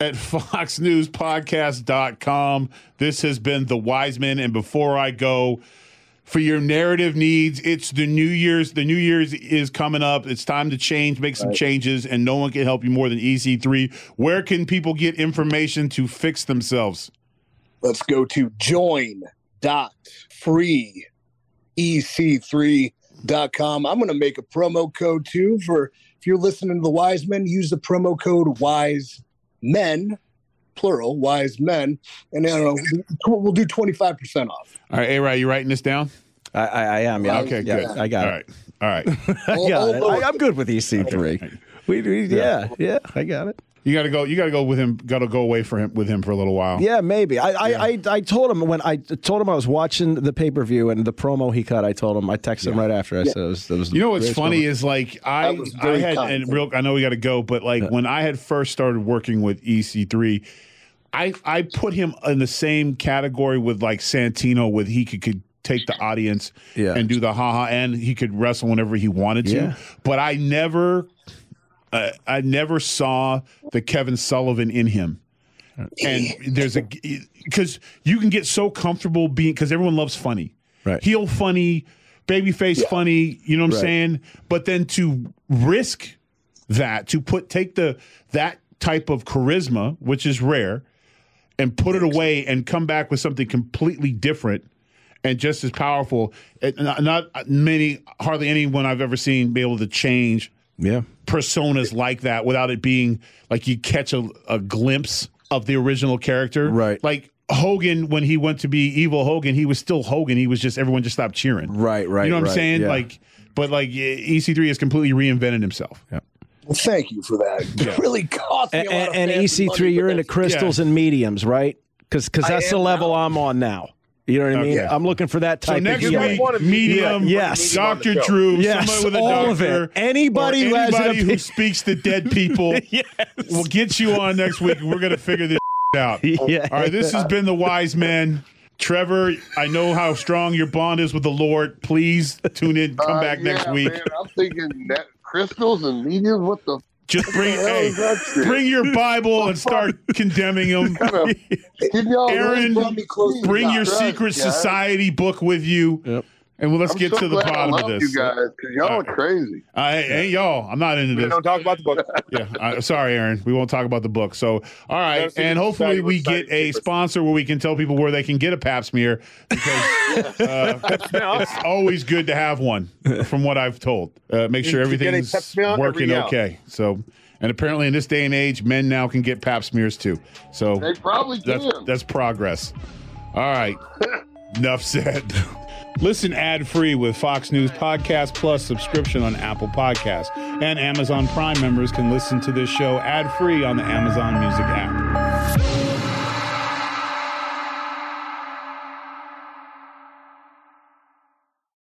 foxnewspodcast.com. This has been The Wise Men. And before I go, for your narrative needs, it's the New Year's. The New Year's is coming up. It's time to change, make some changes, and no one can help you more than EC3. Where can people get information to fix themselves? Let's go to join.free EC3.com. I'm going to make a promo code too for if you're listening to the Wise Men, use the promo code Wise Men, plural, Wise Men, and we'll do 25% off. All right, A-Ry, you writing this down? I am. Yeah. Okay, yeah, good. I got it. All right. I'm good with EC3. Yeah, I got it. You gotta go with him. Gotta go away with him for a little while. Yeah, maybe. I told him when I told him I was watching the pay per view and the promo he cut. I told him I texted him right after. I said, "It was." You know what's funny is like I had and real. I know we gotta go, but like when I had first started working with EC3, I put him in the same category with like Santino, with he could take the audience and do the haha, and he could wrestle whenever he wanted to. Yeah. But I never saw the Kevin Sullivan in him. And because you can get so comfortable being, because everyone loves funny. Right. Heel funny, babyface funny, you know what I'm saying? But then to risk that, to take that type of charisma, which is rare, and put it away and come back with something completely different and just as powerful. Hardly anyone I've ever seen be able to change personas like that without it being like you catch a glimpse of the original character. Right. Like Hogan, when he went to be evil Hogan, he was still Hogan. He was just, everyone just stopped cheering. Right. You know what I'm saying? Yeah. But EC3 has completely reinvented himself. Yeah. Well, thank you for that. It really cost me a lot of money. And EC3, you're into crystals and mediums, right? Because that's the level I'm on now. You know what I mean? I'm looking for that type of heel. So next week, medium, Doctor Drew, somebody with a doctor, anybody who speaks to dead people. We'll get you on next week. We're gonna figure this out. Yeah. All right, this has been the Wise Men. Trevor, I know how strong your bond is with the Lord. Please tune in. Come back next week. Man, I'm thinking that crystals and mediums. What the? Just bring your Bible and start condemning them. Aaron, bring your Secret Society book with you, and let's get to the bottom of this. You guys, because y'all are crazy. Hey, y'all, I'm not into this. Don't talk about the book. Sorry, Aaron, we won't talk about the book. So, all right, and hopefully we get a sponsor where we can tell people where they can get a pap smear, because it's always good to have one, from what I've told. Make sure everything's working okay. So. And apparently in this day and age, men now can get pap smears too. So they probably do. That's progress. All right. Enough said. Listen ad-free with Fox News Podcast Plus subscription on Apple Podcasts. And Amazon Prime members can listen to this show ad-free on the Amazon Music app.